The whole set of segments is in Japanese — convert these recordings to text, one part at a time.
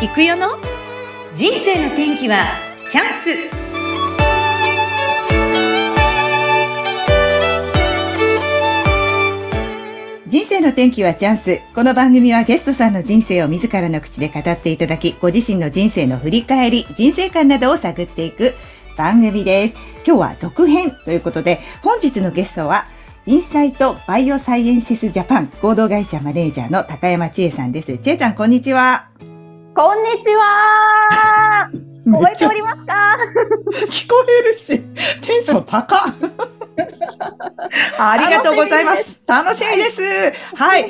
いくよの人生の転機はチャンス。人生の転機はチャンス。この番組はゲストさんの人生を自らの口で語っていただき、ご自身の人生の振り返り、人生観などを探っていく番組です。今日は続編ということで、本日のゲストはインサイトバイオサイエンセスジャパン合同会社マネージャーの高山千恵さんです。千恵ちゃん、こんにちは。こんにちは。聞こえておりますか？聞こえるし、テンション高っ。ありがとうございます。楽しみです。はい。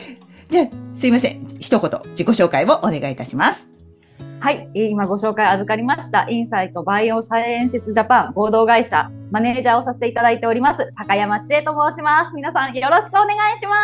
じゃあ、すいません。一言、自己紹介をお願いいたします。はい。今ご紹介預かりました。インサイトバイオサイエンセスジャパン合同会社マネージャーをさせていただいております、高山千恵と申します。皆さんよろしくお願いしま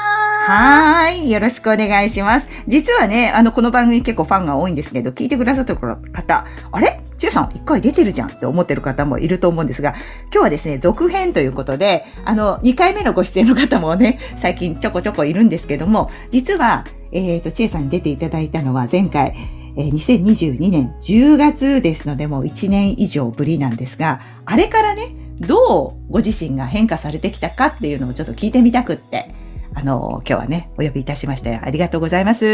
す。はい。よろしくお願いします。実はね、この番組結構ファンが多いんですけど、聞いてくださってる方、あれ？千恵さん一回出てるじゃんって思ってる方もいると思うんですが、今日はですね、続編ということで、2回目のご出演の方もね、最近ちょこちょこいるんですけども、実は、千恵さんに出ていただいたのは前回、2022年10月ですので、もう1年以上ぶりなんですが、あれからね、どうご自身が変化されてきたかっていうのをちょっと聞いてみたくって、今日はね、お呼びいたしまして、ありがとうございます。い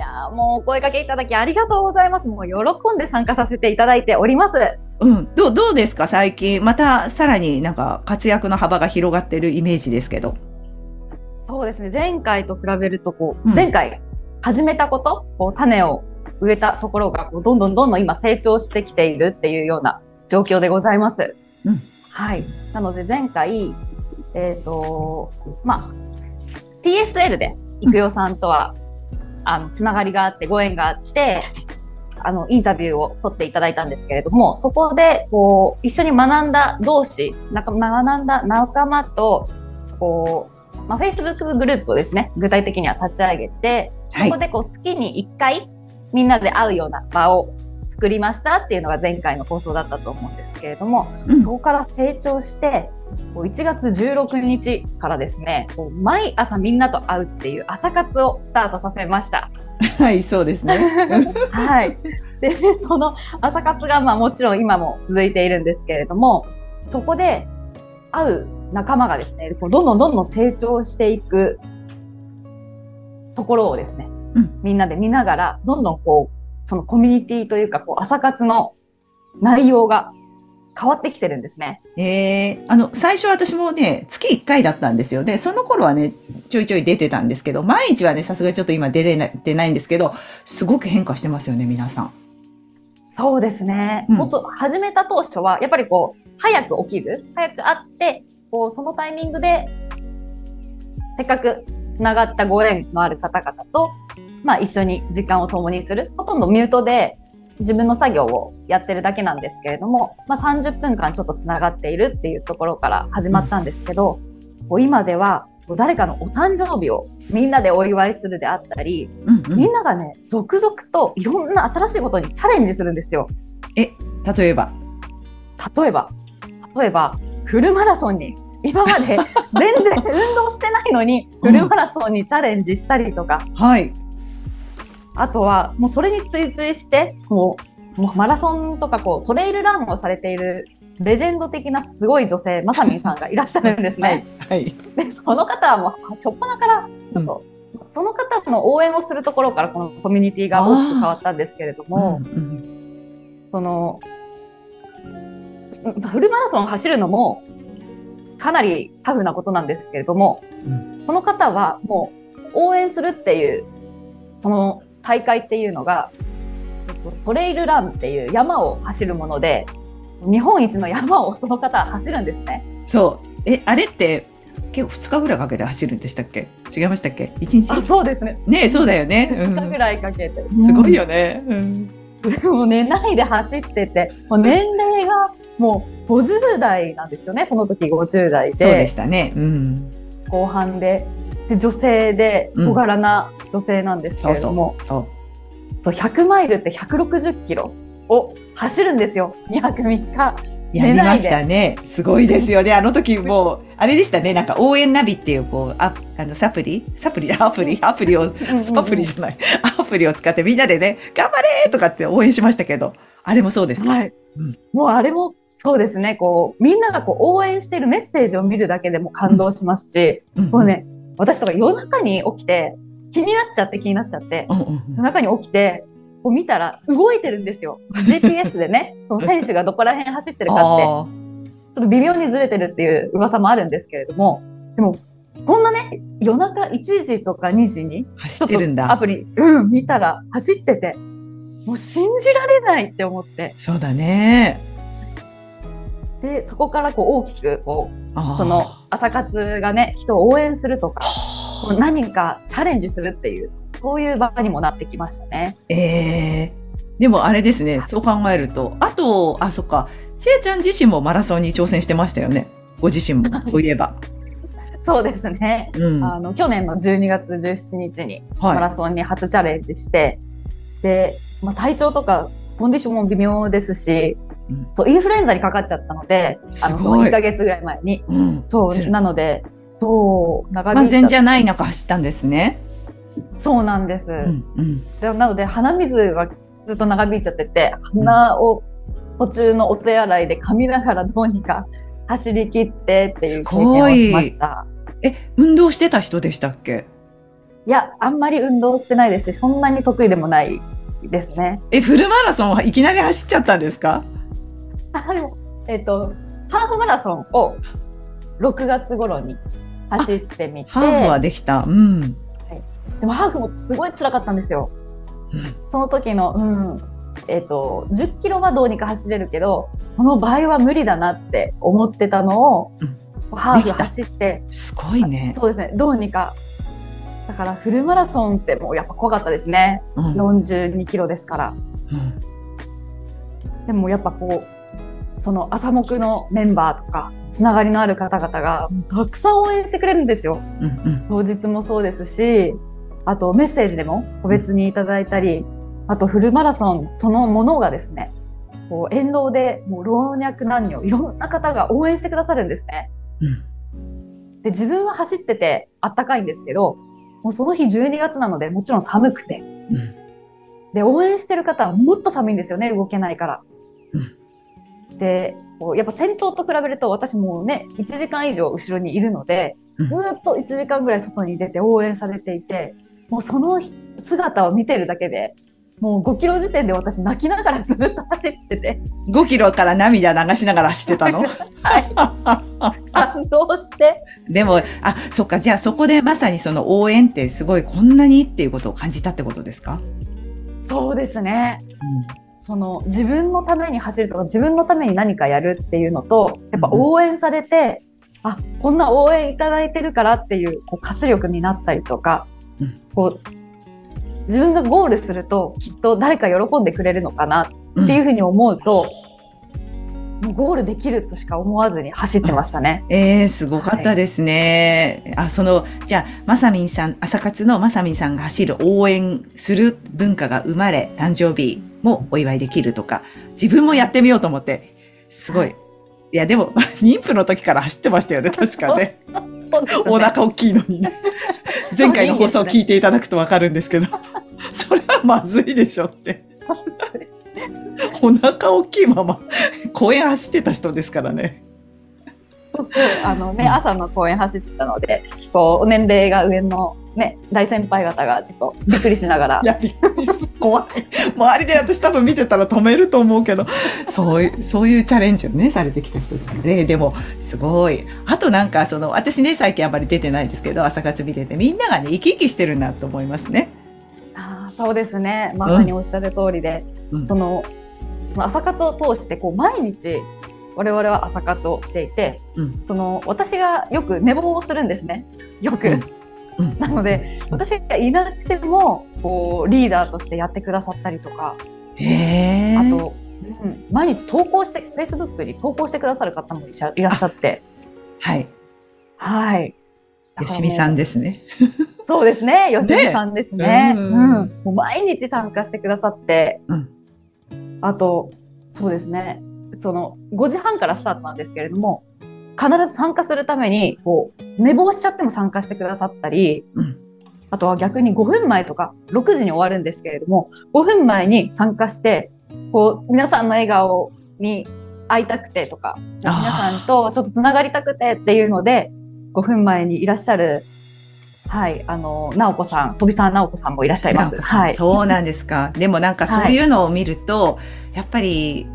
やもうお声掛けいただきありがとうございます。もう喜んで参加させていただいております。うん。どうですか最近。またさらになんか活躍の幅が広がってるイメージですけど。そうですね。前回と比べると、前回始めたこと、種を植えたところがどんどん今成長してきているっていうような状況でございます。うん、はい。なので前回TSL で育代さんとはつながりがあってご縁があってインタビューを取っていただいたんですけれども、そこで一緒に学んだ同士学んだ仲間とFacebook グループをですね、具体的には立ち上げて、そこで月に1回みんなで会うような場を作りましたっていうのが前回の放送だったと思うんですけれども、そこから成長して1月16日からですね、毎朝みんなと会うっていう朝活をスタートさせました。はい、そうですね。はい。で、その朝活がもちろん今も続いているんですけれども、そこで会う仲間がですね、どんどん成長していくところをですね、みんなで見ながら、どんどんそのコミュニティというか、朝活の内容が変わってきてるんですね。最初私もね、月1回だったんですよ。で、その頃はね、ちょいちょい出てたんですけど、毎日はね、さすがにちょっと今出ないんですけど、すごく変化してますよね、皆さん。そうですね。始めた当初は、やっぱり早く起きる、早く会って、そのタイミングで、せっかくつながったご縁のある方々と、一緒に時間を共にする。ほとんどミュートで自分の作業をやってるだけなんですけれども、30分間ちょっとつながっているっていうところから始まったんですけど、今では誰かのお誕生日をみんなでお祝いするであったり、みんながね、続々といろんな新しいことにチャレンジするんですよ。例えばフルマラソンに、今まで全然運動してないのにフルマラソンにチャレンジしたりとか、あとはもうそれに追随してもうマラソンとかトレイルランをされているレジェンド的なすごい女性まさみんさんがいらっしゃるんですね。でその方はもう初っ端からちょっと、その方の応援をするところからこのコミュニティが大きく変わったんですけれども、そのフルマラソン走るのもかなりタフなことなんですけれども、その方はもう応援するっていうその大会っていうのがトレイルランっていう山を走るもので、日本一の山をその方は走るんですね。あれって結構2日ぐらいかけて走るんでしたっけ？違いましたっけ？1日？そうですね。そうだよね。2日ぐらいかけて。すごいよね。もう寝ないで走ってて、もう年齢がもう50代なんですよね。その時50代で。そうでしたね。後半で。女性で小柄な女性なんですけれども、100マイルって160キロを走るんですよ。2泊3日やりましたね。すごいですよね。あの時もう、あれでしたね。なんか応援ナビっていう、こう、アプリを使ってみんなでね、頑張れーとかって応援しましたけど、あれもそうですか？はい。うん、もうあれも、そうですね。こう、みんながこう応援しているメッセージを見るだけでも感動しますし、もうね、私とか夜中に起きて、気になっちゃって、夜中に起きて、こう見たら動いてるんですよ。GPS でね、その選手がどこら辺走ってるかって、ちょっと微妙にずれてるっていう噂もあるんですけれども、でも、こんなね、夜中1時とか2時に、走ってるんだ。アプリ、見たら走ってて、もう信じられないって思って。そうだね。で、そこからこう大きく、こう、その朝活がね、人を応援するとか、こう何かチャレンジするっていう、そういう場にもなってきましたね。でもあれですね、そう考えると、あと、あ、そっか、ちえちゃん自身もマラソンに挑戦してましたよね。ご自身も、そういえば。そうですね、去年の12月17日にマラソンに初チャレンジして、で、まあ、体調とかコンディションも微妙ですし、そう、インフルエンザにかかっちゃったので、1ヶ月ぐらい前に。そう、なので、そう、長引いちゃった。万全じゃない中走ったんですね。そうなんです。なので鼻水がずっと長引いちゃってて、鼻を途中のお手洗いで噛みながらどうにか走り切ってっていう経験をしました。運動してた人でしたっけ？いや、あんまり運動してないですし、そんなに得意でもないですね。フルマラソンはいきなり走っちゃったんですか？でも、ハーフマラソンを6月頃に走ってみて。ハーフはできた。でもハーフもすごい辛かったんですよ。その時の、10キロはどうにか走れるけど、その場合は無理だなって思ってたのを、ハーフ走って。すごいね。そうですね。どうにか。だからフルマラソンってもうやっぱ怖かったですね。42キロですから。でもやっぱこう、その朝目のメンバーとか、つながりのある方々がたくさん応援してくれるんですよ。当日もそうですし、あとメッセージでも個別にいただいたり、あとフルマラソンそのものがですね、こう沿道でもう老若男女いろんな方が応援してくださるんですね。で、自分は走っててあったかいんですけど、もうその日12月なのでもちろん寒くて、で応援してる方はもっと寒いんですよね、動けないから。で、やっぱ先頭と比べると私もね、1時間以上後ろにいるので、ずっと1時間ぐらい外に出て応援されていて、もうその姿を見てるだけで、もう5キロ時点で私泣きながらずっと走ってて。5キロから涙流しながら走ってたの？はい。感動して。でも、あ、そっか、じゃあそこでまさにその応援ってすごいこんなにっていうことを感じたってことですか？そうですね。その自分のために走るとか自分のために何かやるっていうのと、やっぱ応援されて、あ、こんな応援いただいてるからっていう、こう活力になったりとか、こう自分がゴールするときっと誰か喜んでくれるのかなっていうふうに思うと、もうゴールできるとしか思わずに走ってましたね。すごかったですね。あ、その、じゃあ、まさみんさん、朝活のまさみんさんが走る応援する文化が生まれ、誕生日もお祝いできるとか、自分もやってみようと思って、すごい。いや、でも、妊婦の時から走ってましたよね、確かね。お腹大きいのにね。前回の放送を聞いていただくとわかるんですけど、それはまずいでしょって。お腹大きいまま公園走ってた人ですからね。そうそう、朝の公園走ってたので、こう年齢が上のね、大先輩方がちょっとびっくりしながら。いや、びっくりする。怖い。周りで私多分見てたら止めると思うけど、そういうチャレンジをね、されてきた人ですね。でも、すごい。あとなんか、その、私ね、最近あんまり出てないですけど、朝活見てて、みんながね、生き生きしてるなと思いますね。そうですね。まさにおっしゃる通りで、その朝活を通して、こう、毎日、我々は朝活をしていて、その、私がよく寝坊をするんですね。よく。なので、私がいなくても、こう、リーダーとしてやってくださったりとか、あと、毎日投稿して、Facebook に投稿してくださる方もいらっしゃって。はい。はい。よしみさんですね。そうですね。よしみさんですね。もう毎日参加してくださって、あと、そうですね。その5時半からスタートなんですけれども、必ず参加するためにこう寝坊しちゃっても参加してくださったり、うん、あとは逆に5分前とか6時に終わるんですけれども、5分前に参加してこう皆さんの笑顔に会いたくてとか、皆さんとちょっとつながりたくてっていうので5分前にいらっしゃる、はい、直子さん、飛さん直子さんもいらっしゃいます。はい、そうなんですか。でもなんかそういうのを見ると、はい、やっぱり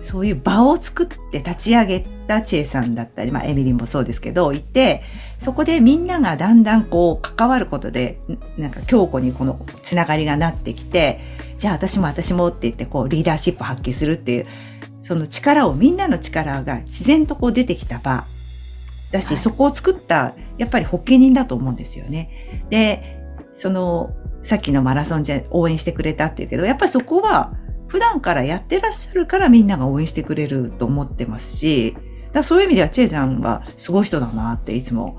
そういう場を作って立ち上げた知恵さんだったり、まあ、エミリンもそうですけどいて、そこでみんながだんだんこう関わることでなんか強固にこのつながりがなってきて、じゃあ私もって言ってこうリーダーシップ発揮するっていう、その力を、みんなの力が自然とこう出てきた場だし、はい、そこを作ったやっぱり発起人だと思うんですよね。で、そのさっきのマラソンで応援してくれたっていうけど、やっぱりそこは普段からやってらっしゃるからみんなが応援してくれると思ってますし、だからそういう意味では知恵ちゃんはすごい人だなっていつも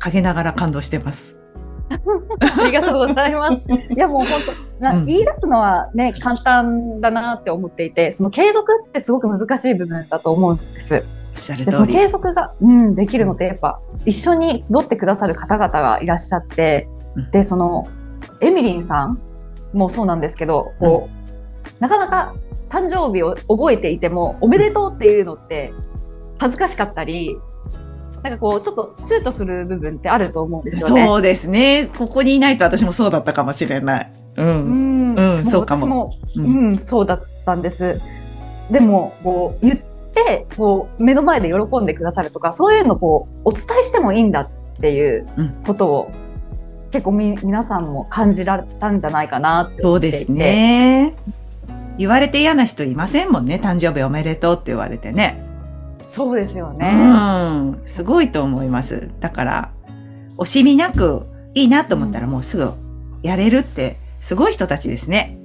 陰ながら感動してます。ありがとうございます。いやもう本当、言い出すのはね、簡単だなって思っていて、その継続ってすごく難しい部分だと思うんです。でその継続が、できるのってやっぱ一緒に集ってくださる方々がいらっしゃって、でそのエミリンさんもそうなんですけど、こうなかなか誕生日を覚えていてもおめでとうっていうのって恥ずかしかったり、なんかこうちょっと躊躇する部分ってあると思うんですよね。そうですね。ここにいないと私もそうだったかもしれない。うん、そうかも。私も、そうだったんです。でもこう言ってこう目の前で喜んでくださるとか、そういうのをこうお伝えしてもいいんだっていうことを、結構皆さんも感じられたんじゃないかなって思っていて。そうですね。言われて嫌な人いませんもんね。誕生日おめでとうって言われてね。そうですよね。すごいと思います。だから惜しみなくいいなと思ったらもうすぐやれるってすごい人たちですね。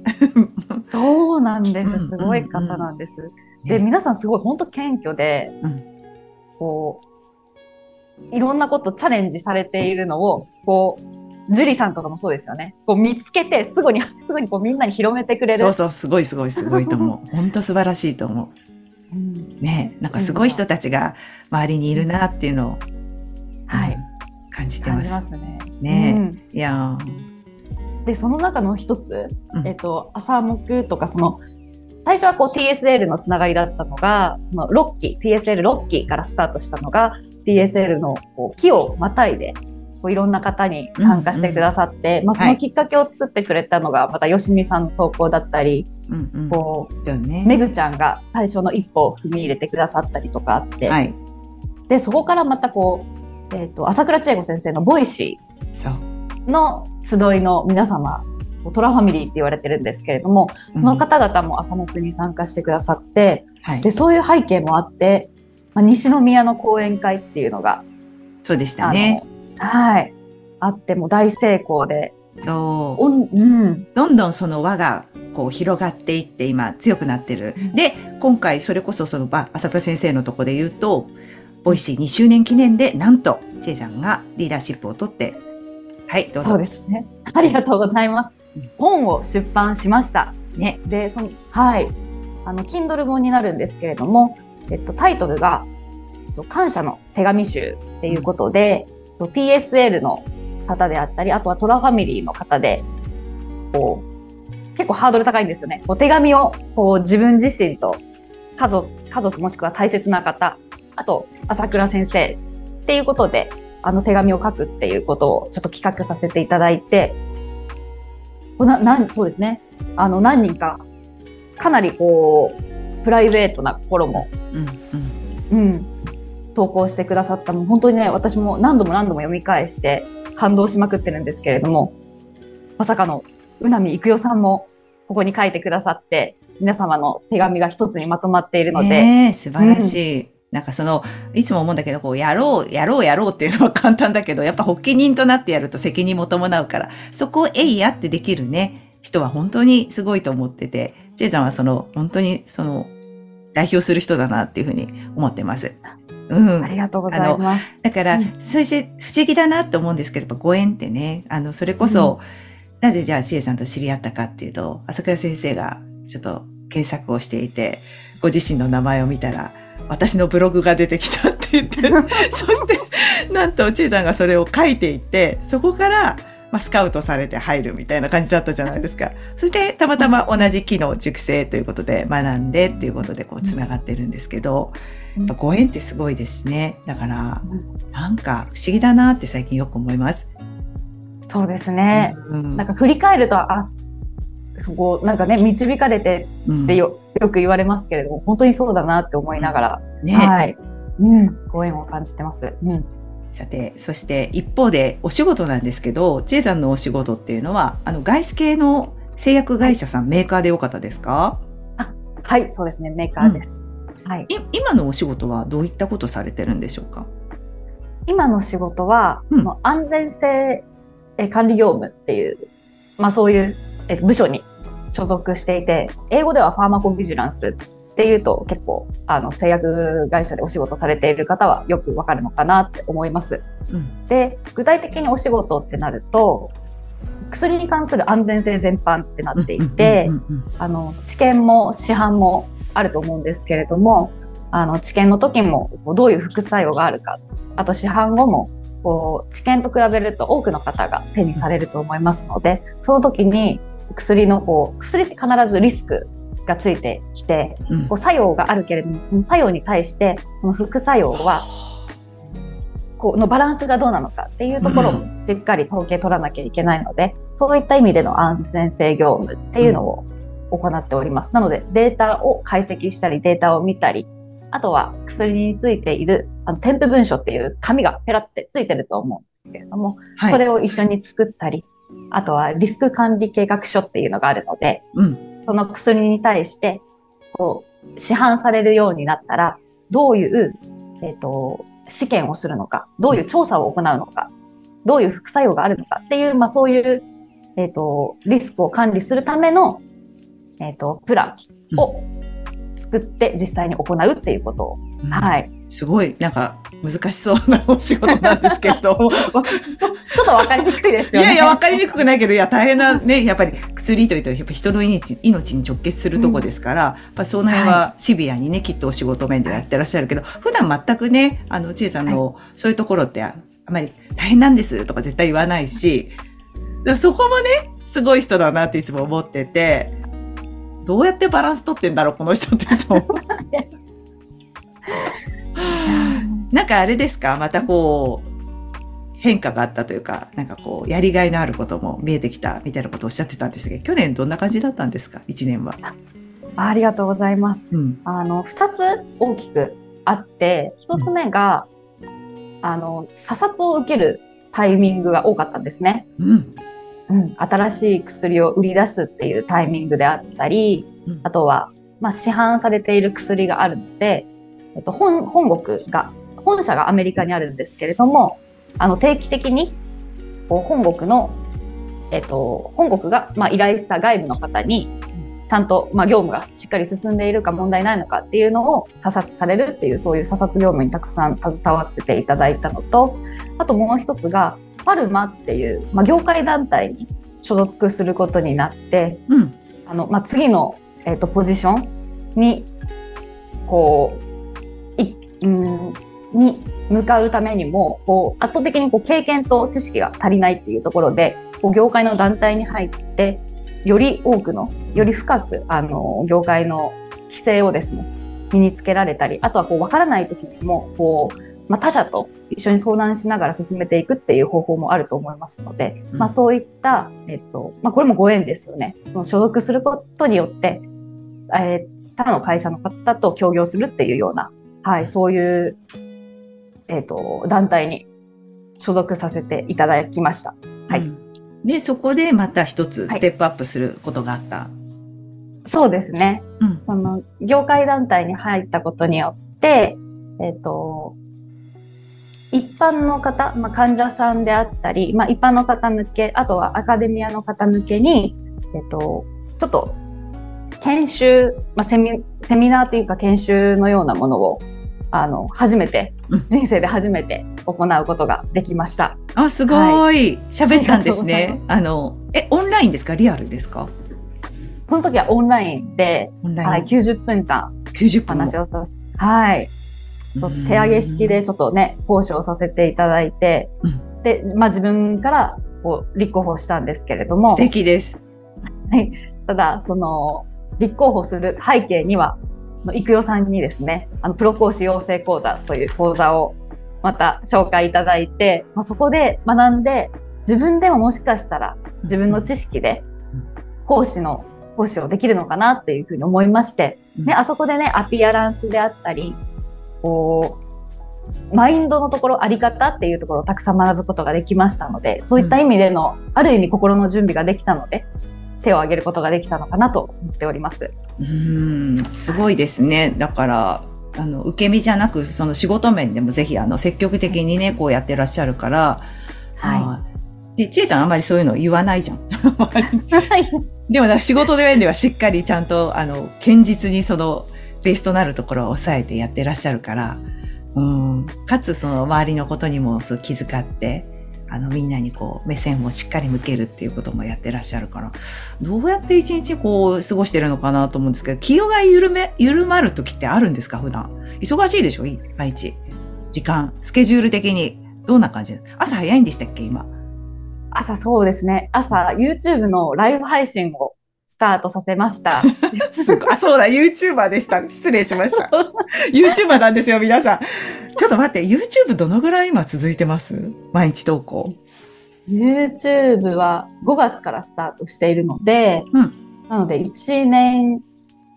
そうなんです。すごい方なんです。で皆さんすごい本当謙虚で、こういろんなことチャレンジされているのをこうジュリさんとかもそうですよね。こう見つけてすぐにこうみんなに広めてくれる。そうすごいと思う。本当素晴らしいと思う。ね、なんかすごい人たちが周りにいるなっていうのを、感じてます。感じますね。いや。でその中の一つ、朝目とかその。最初はこう TSL のつながりだったのが、その6期、TSL6 期からスタートしたのが、TSL のこう期をまたいで、こういろんな方に参加してくださって、そのきっかけを作ってくれたのが、またよしみさんの投稿だったり、めぐちゃんが最初の一歩を踏み入れてくださったりとかあって、でそこからまたこう、朝倉千恵子先生のボイシーの集いの皆様、トラファミリーって言われてるんですけれども、その方々も朝目に参加してくださって、でそういう背景もあって、西宮の講演会っていうのがそうでしたね。あっても大成功で、どんどんその輪がこう広がっていって今強くなってる。で今回それこそその朝倉先生のとこで言うと、ボイシー2周年記念でなんと知恵ちゃんがリーダーシップを取って、どうぞ。そうですね。ありがとうございます。本を出版しました。ね。で、その、Kindle 本になるんですけれども、タイトルが、感謝の手紙集っていうことで、TSL の方であったり、あとはトラファミリーの方で、こう、結構ハードル高いんですよね。お手紙を、こう、自分自身と、家族もしくは大切な方、あと、朝倉先生っていうことで、手紙を書くっていうことをちょっと企画させていただいて、そうですね。何人か、かなりこう、プライベートな心も、投稿してくださった。もう本当にね、私も何度も読み返して感動しまくってるんですけれども、まさかの宇波育代さんもここに書いてくださって、皆様の手紙が一つにまとまっているので。素晴らしい。なんかその、いつも思うんだけど、こう、やろうっていうのは簡単だけど、やっぱ発起人となってやると責任も伴うから、そこをやってできるね、人は本当にすごいと思ってて、知恵ちゃんはその、本当にその、代表する人だなっていうふうに思ってます。ありがとうございます。だから、そして不思議だなと思うんですけど、ご縁ってね、それこそ、なぜじゃあ知恵さんと知り合ったかっていうと、朝倉先生がちょっと、検索をしていて、ご自身の名前を見たら私のブログが出てきたって言ってそしてなんとちえちゃんがそれを書いていって、そこからスカウトされて入るみたいな感じだったじゃないですか。そしてたまたま同じ機能熟成ということで学んでっていうことでこうつながってるんですけど、やっぱご縁ってすごいですね。だからなんか不思議だなって最近よく思います。そうですね、なんか振り返るとこうなんかね導かれてってよく言われますけれども、本当にそうだなって思いながら、ね、はい、ご縁を感じてます。さて、そして一方でお仕事なんですけど、ちえさんのお仕事っていうのは外資系の製薬会社さん、はい、メーカーでよかったですか？はい、そうですね、メーカーです、はい、今のお仕事はどういったことされてるんでしょうか？今の仕事は、安全性管理業務っていう、そういう部署に所属していて、英語ではファーマコビジュランスっていうと結構製薬会社でお仕事されている方はよくわかるのかなって思います、で、具体的にお仕事ってなると薬に関する安全性全般ってなっていて、治験も市販もあると思うんですけれども、治験の時もどういう副作用があるか、あと市販後もこう治験と比べると多くの方が手にされると思いますので、その時に薬って必ずリスクがついてきて、こう作用があるけれども、その作用に対してその副作用はこのバランスがどうなのかっていうところもしっかり統計取らなきゃいけないので、そういった意味での安全性業務っていうのを行っております。なのでデータを解析したり、データを見たり、あとは薬についている添付文書っていう紙がペラってついてると思うんですけれども、それを一緒に作ったり、あとはリスク管理計画書っていうのがあるので、その薬に対してこう市販されるようになったらどういう、試験をするのか、どういう調査を行うのか、どういう副作用があるのかっていう、そういう、リスクを管理するための、プランを作って実際に行うっていうことを、すごいなんか難しそうなお仕事なんですけどちょっと分かりにくいですよね。いやいや分かりにくくないけど、いや大変なね、やっぱり薬というとやっぱ人の命に直結するとこですから、やっぱその辺はシビアにね、きっとお仕事面ではやってらっしゃるけど、普段全くね、ちえさんのそういうところってあまり大変なんですとか絶対言わないし、そこもねすごい人だなっていつも思ってて、どうやってバランス取ってんだろうこの人っていつも思ってなんかあれですか、またこう変化があったというか、なんかこうやりがいのあることも見えてきたみたいなことをおっしゃってたんですけど、去年どんな感じだったんですか、1年は？ありがとうございます、2つ大きくあって、1つ目が、査察を受けるタイミングが多かったんですね、新しい薬を売り出すっていうタイミングであったり、あとは、市販されている薬があるので、本社がアメリカにあるんですけれども、定期的に本国が依頼した外部の方にちゃんと業務がしっかり進んでいるか問題ないのかっていうのを査察されるっていう、そういう査察業務にたくさん携わせていただいたのと、あともう一つがファルマっていう、業界団体に所属することになって、次の、ポジションに向かうためにも圧倒的に経験と知識が足りないっていうところで、業界の団体に入ってより深く業界の規制をですね身につけられたり、あとは分からない時にも他者と一緒に相談しながら進めていくっていう方法もあると思いますので、そういった、これもご縁ですよね。その所属することによって、他の会社の方と協業するっていうような、そういう、団体に所属させていただきました。で、そこでまた一つステップアップすることがあった。そうですね。その業界団体に入ったことによって、一般の方、患者さんであったり、一般の方向け、あとはアカデミアの方向けに、ちょっと研修、セミナーというか研修のようなものを人生で初めて行うことができました。すごい。喋ったんですね。オンラインですか、リアルですか？その時はオンラインで90分間話をさせて、はい、手上げ式でちょっとね講師をさせていただいて、うん、で、まあ、自分からこう立候補したんですけれども、素敵です、はい、ただその立候補する背景には育代さんにですね、プロ講師養成講座という講座をまた紹介いただいて、まあ、そこで学んで自分でももしかしたら自分の知識で講師をできるのかなっていうふうに思いまして、ね、あそこでね、アピアランスであったり、こう、マインドのところ、あり方っていうところをたくさん学ぶことができましたので、そういった意味での、ある意味心の準備ができたので、手を挙げることができたのかなと思っております。すごいですね。だから、受け身じゃなく、その仕事面でもぜひ、積極的にね、こうやってらっしゃるから、はい。で、ちえちゃんあんまりそういうの言わないじゃん。でも仕事の面ではしっかりちゃんと、堅実にそのベースとなるところを抑えてやってらっしゃるから、うん、かつその周りのことにもそう気遣って、みんなにこう目線をしっかり向けるっていうこともやってらっしゃるから、どうやって一日こう過ごしてるのかなと思うんですけど、気が緩まる時ってあるんですか、普段。忙しいでしょ、毎日。時間、スケジュール的にどんな感じ？朝早いんでしたっけ、今。朝、そうですね。朝、YouTube のライブ配信をスタートさせました。すごい。あ、そうだ、YouTuber でした。失礼しました。YouTuber なんですよ、皆さん。ちょっと待って、YouTube どのぐらい今続いてます？毎日投稿。YouTube は5月からスタートしているので、うん、なので1年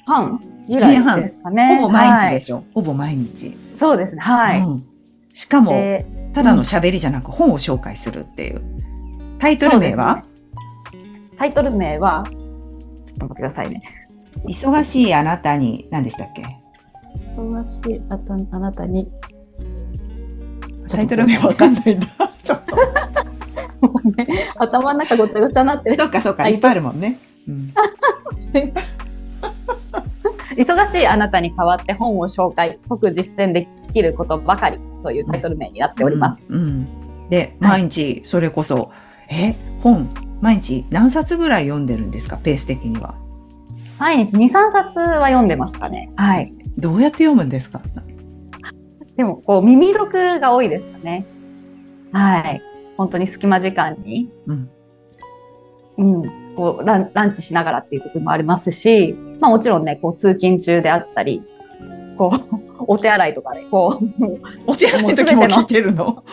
半ぐらいですかね。ほぼ毎日でしょ、はい、ほぼ毎日。そうですね、はい。うん、しかも、ただの喋りじゃなく本を紹介するっていう。タイトル名は、ね、タイトル名は、ちょっと待ってくださいね。忙しいあなたに、何でしたっけ？忙しいあなたに。タイトル名わかんないんだ。ちょっと。もうね、頭の中ごちゃごちゃになってる。そうか、いっぱいあるもんね。うん、忙しいあなたに代わって本を紹介、即実践できることばかりというタイトル名になっております。うん、で、毎日それこそ、はい、本、毎日何冊ぐらい読んでるんですか、ペース的には。毎日2、3冊は読んでますかね。はい。どうやって読むんですか？でも、こう、耳読が多いですかね。はい。本当に隙間時間に、こう、ランチしながらっていう時もありますし、まあもちろんね、こう、通勤中であったり、こう、お手洗いとかで、こう、お手洗いの時も聞いてるの？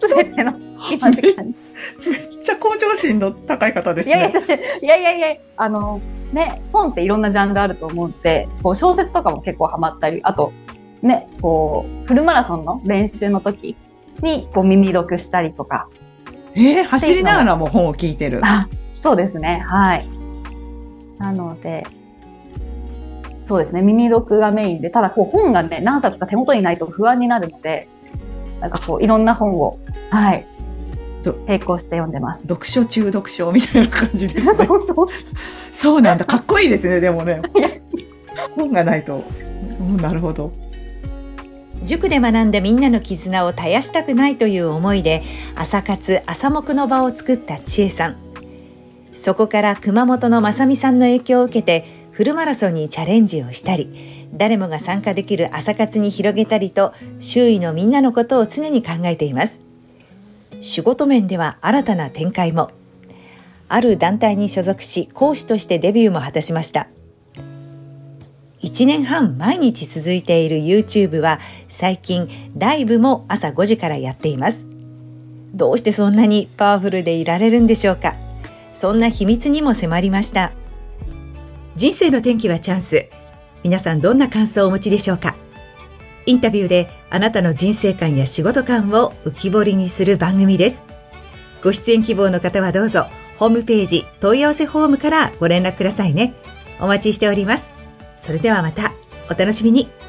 すべての今時間に。めっちゃ向上心の高い方ですね。いや、ね、本っていろんなジャンルあると思うんで、こう小説とかも結構ハマったり、あとね、こうフルマラソンの練習の時にこう耳読したりとか。走りながらも本を聞いてる。あ、そうですね、はい。なので、そうですね、耳読がメインで、ただこう本がね、何冊か手元にないと不安になるので、なんかこういろんな本を、はい。並行して読んでます。読書中毒症みたいな感じですね。そうなんだ。かっこいいですね、でもね。本がないと。なるほど。塾で学んでみんなの絆を絶やしたくないという思いで、朝活、朝黙の場を作った千恵さん。そこから熊本のまさみさんの影響を受けて、フルマラソンにチャレンジをしたり、誰もが参加できる朝活に広げたりと、周囲のみんなのことを常に考えています。仕事面では新たな展開も。ある団体に所属し、講師としてデビューも果たしました。1年半毎日続いている YouTube は、最近ライブも朝5時からやっています。どうしてそんなにパワフルでいられるんでしょうか。そんな秘密にも迫りました。人生の転機はチャンス。皆さんどんな感想をお持ちでしょうか。インタビューであなたの人生観や仕事観を浮き彫りにする番組です。ご出演希望の方はどうぞ、ホームページ問い合わせフォームからご連絡くださいね。お待ちしております。それではまた、お楽しみに。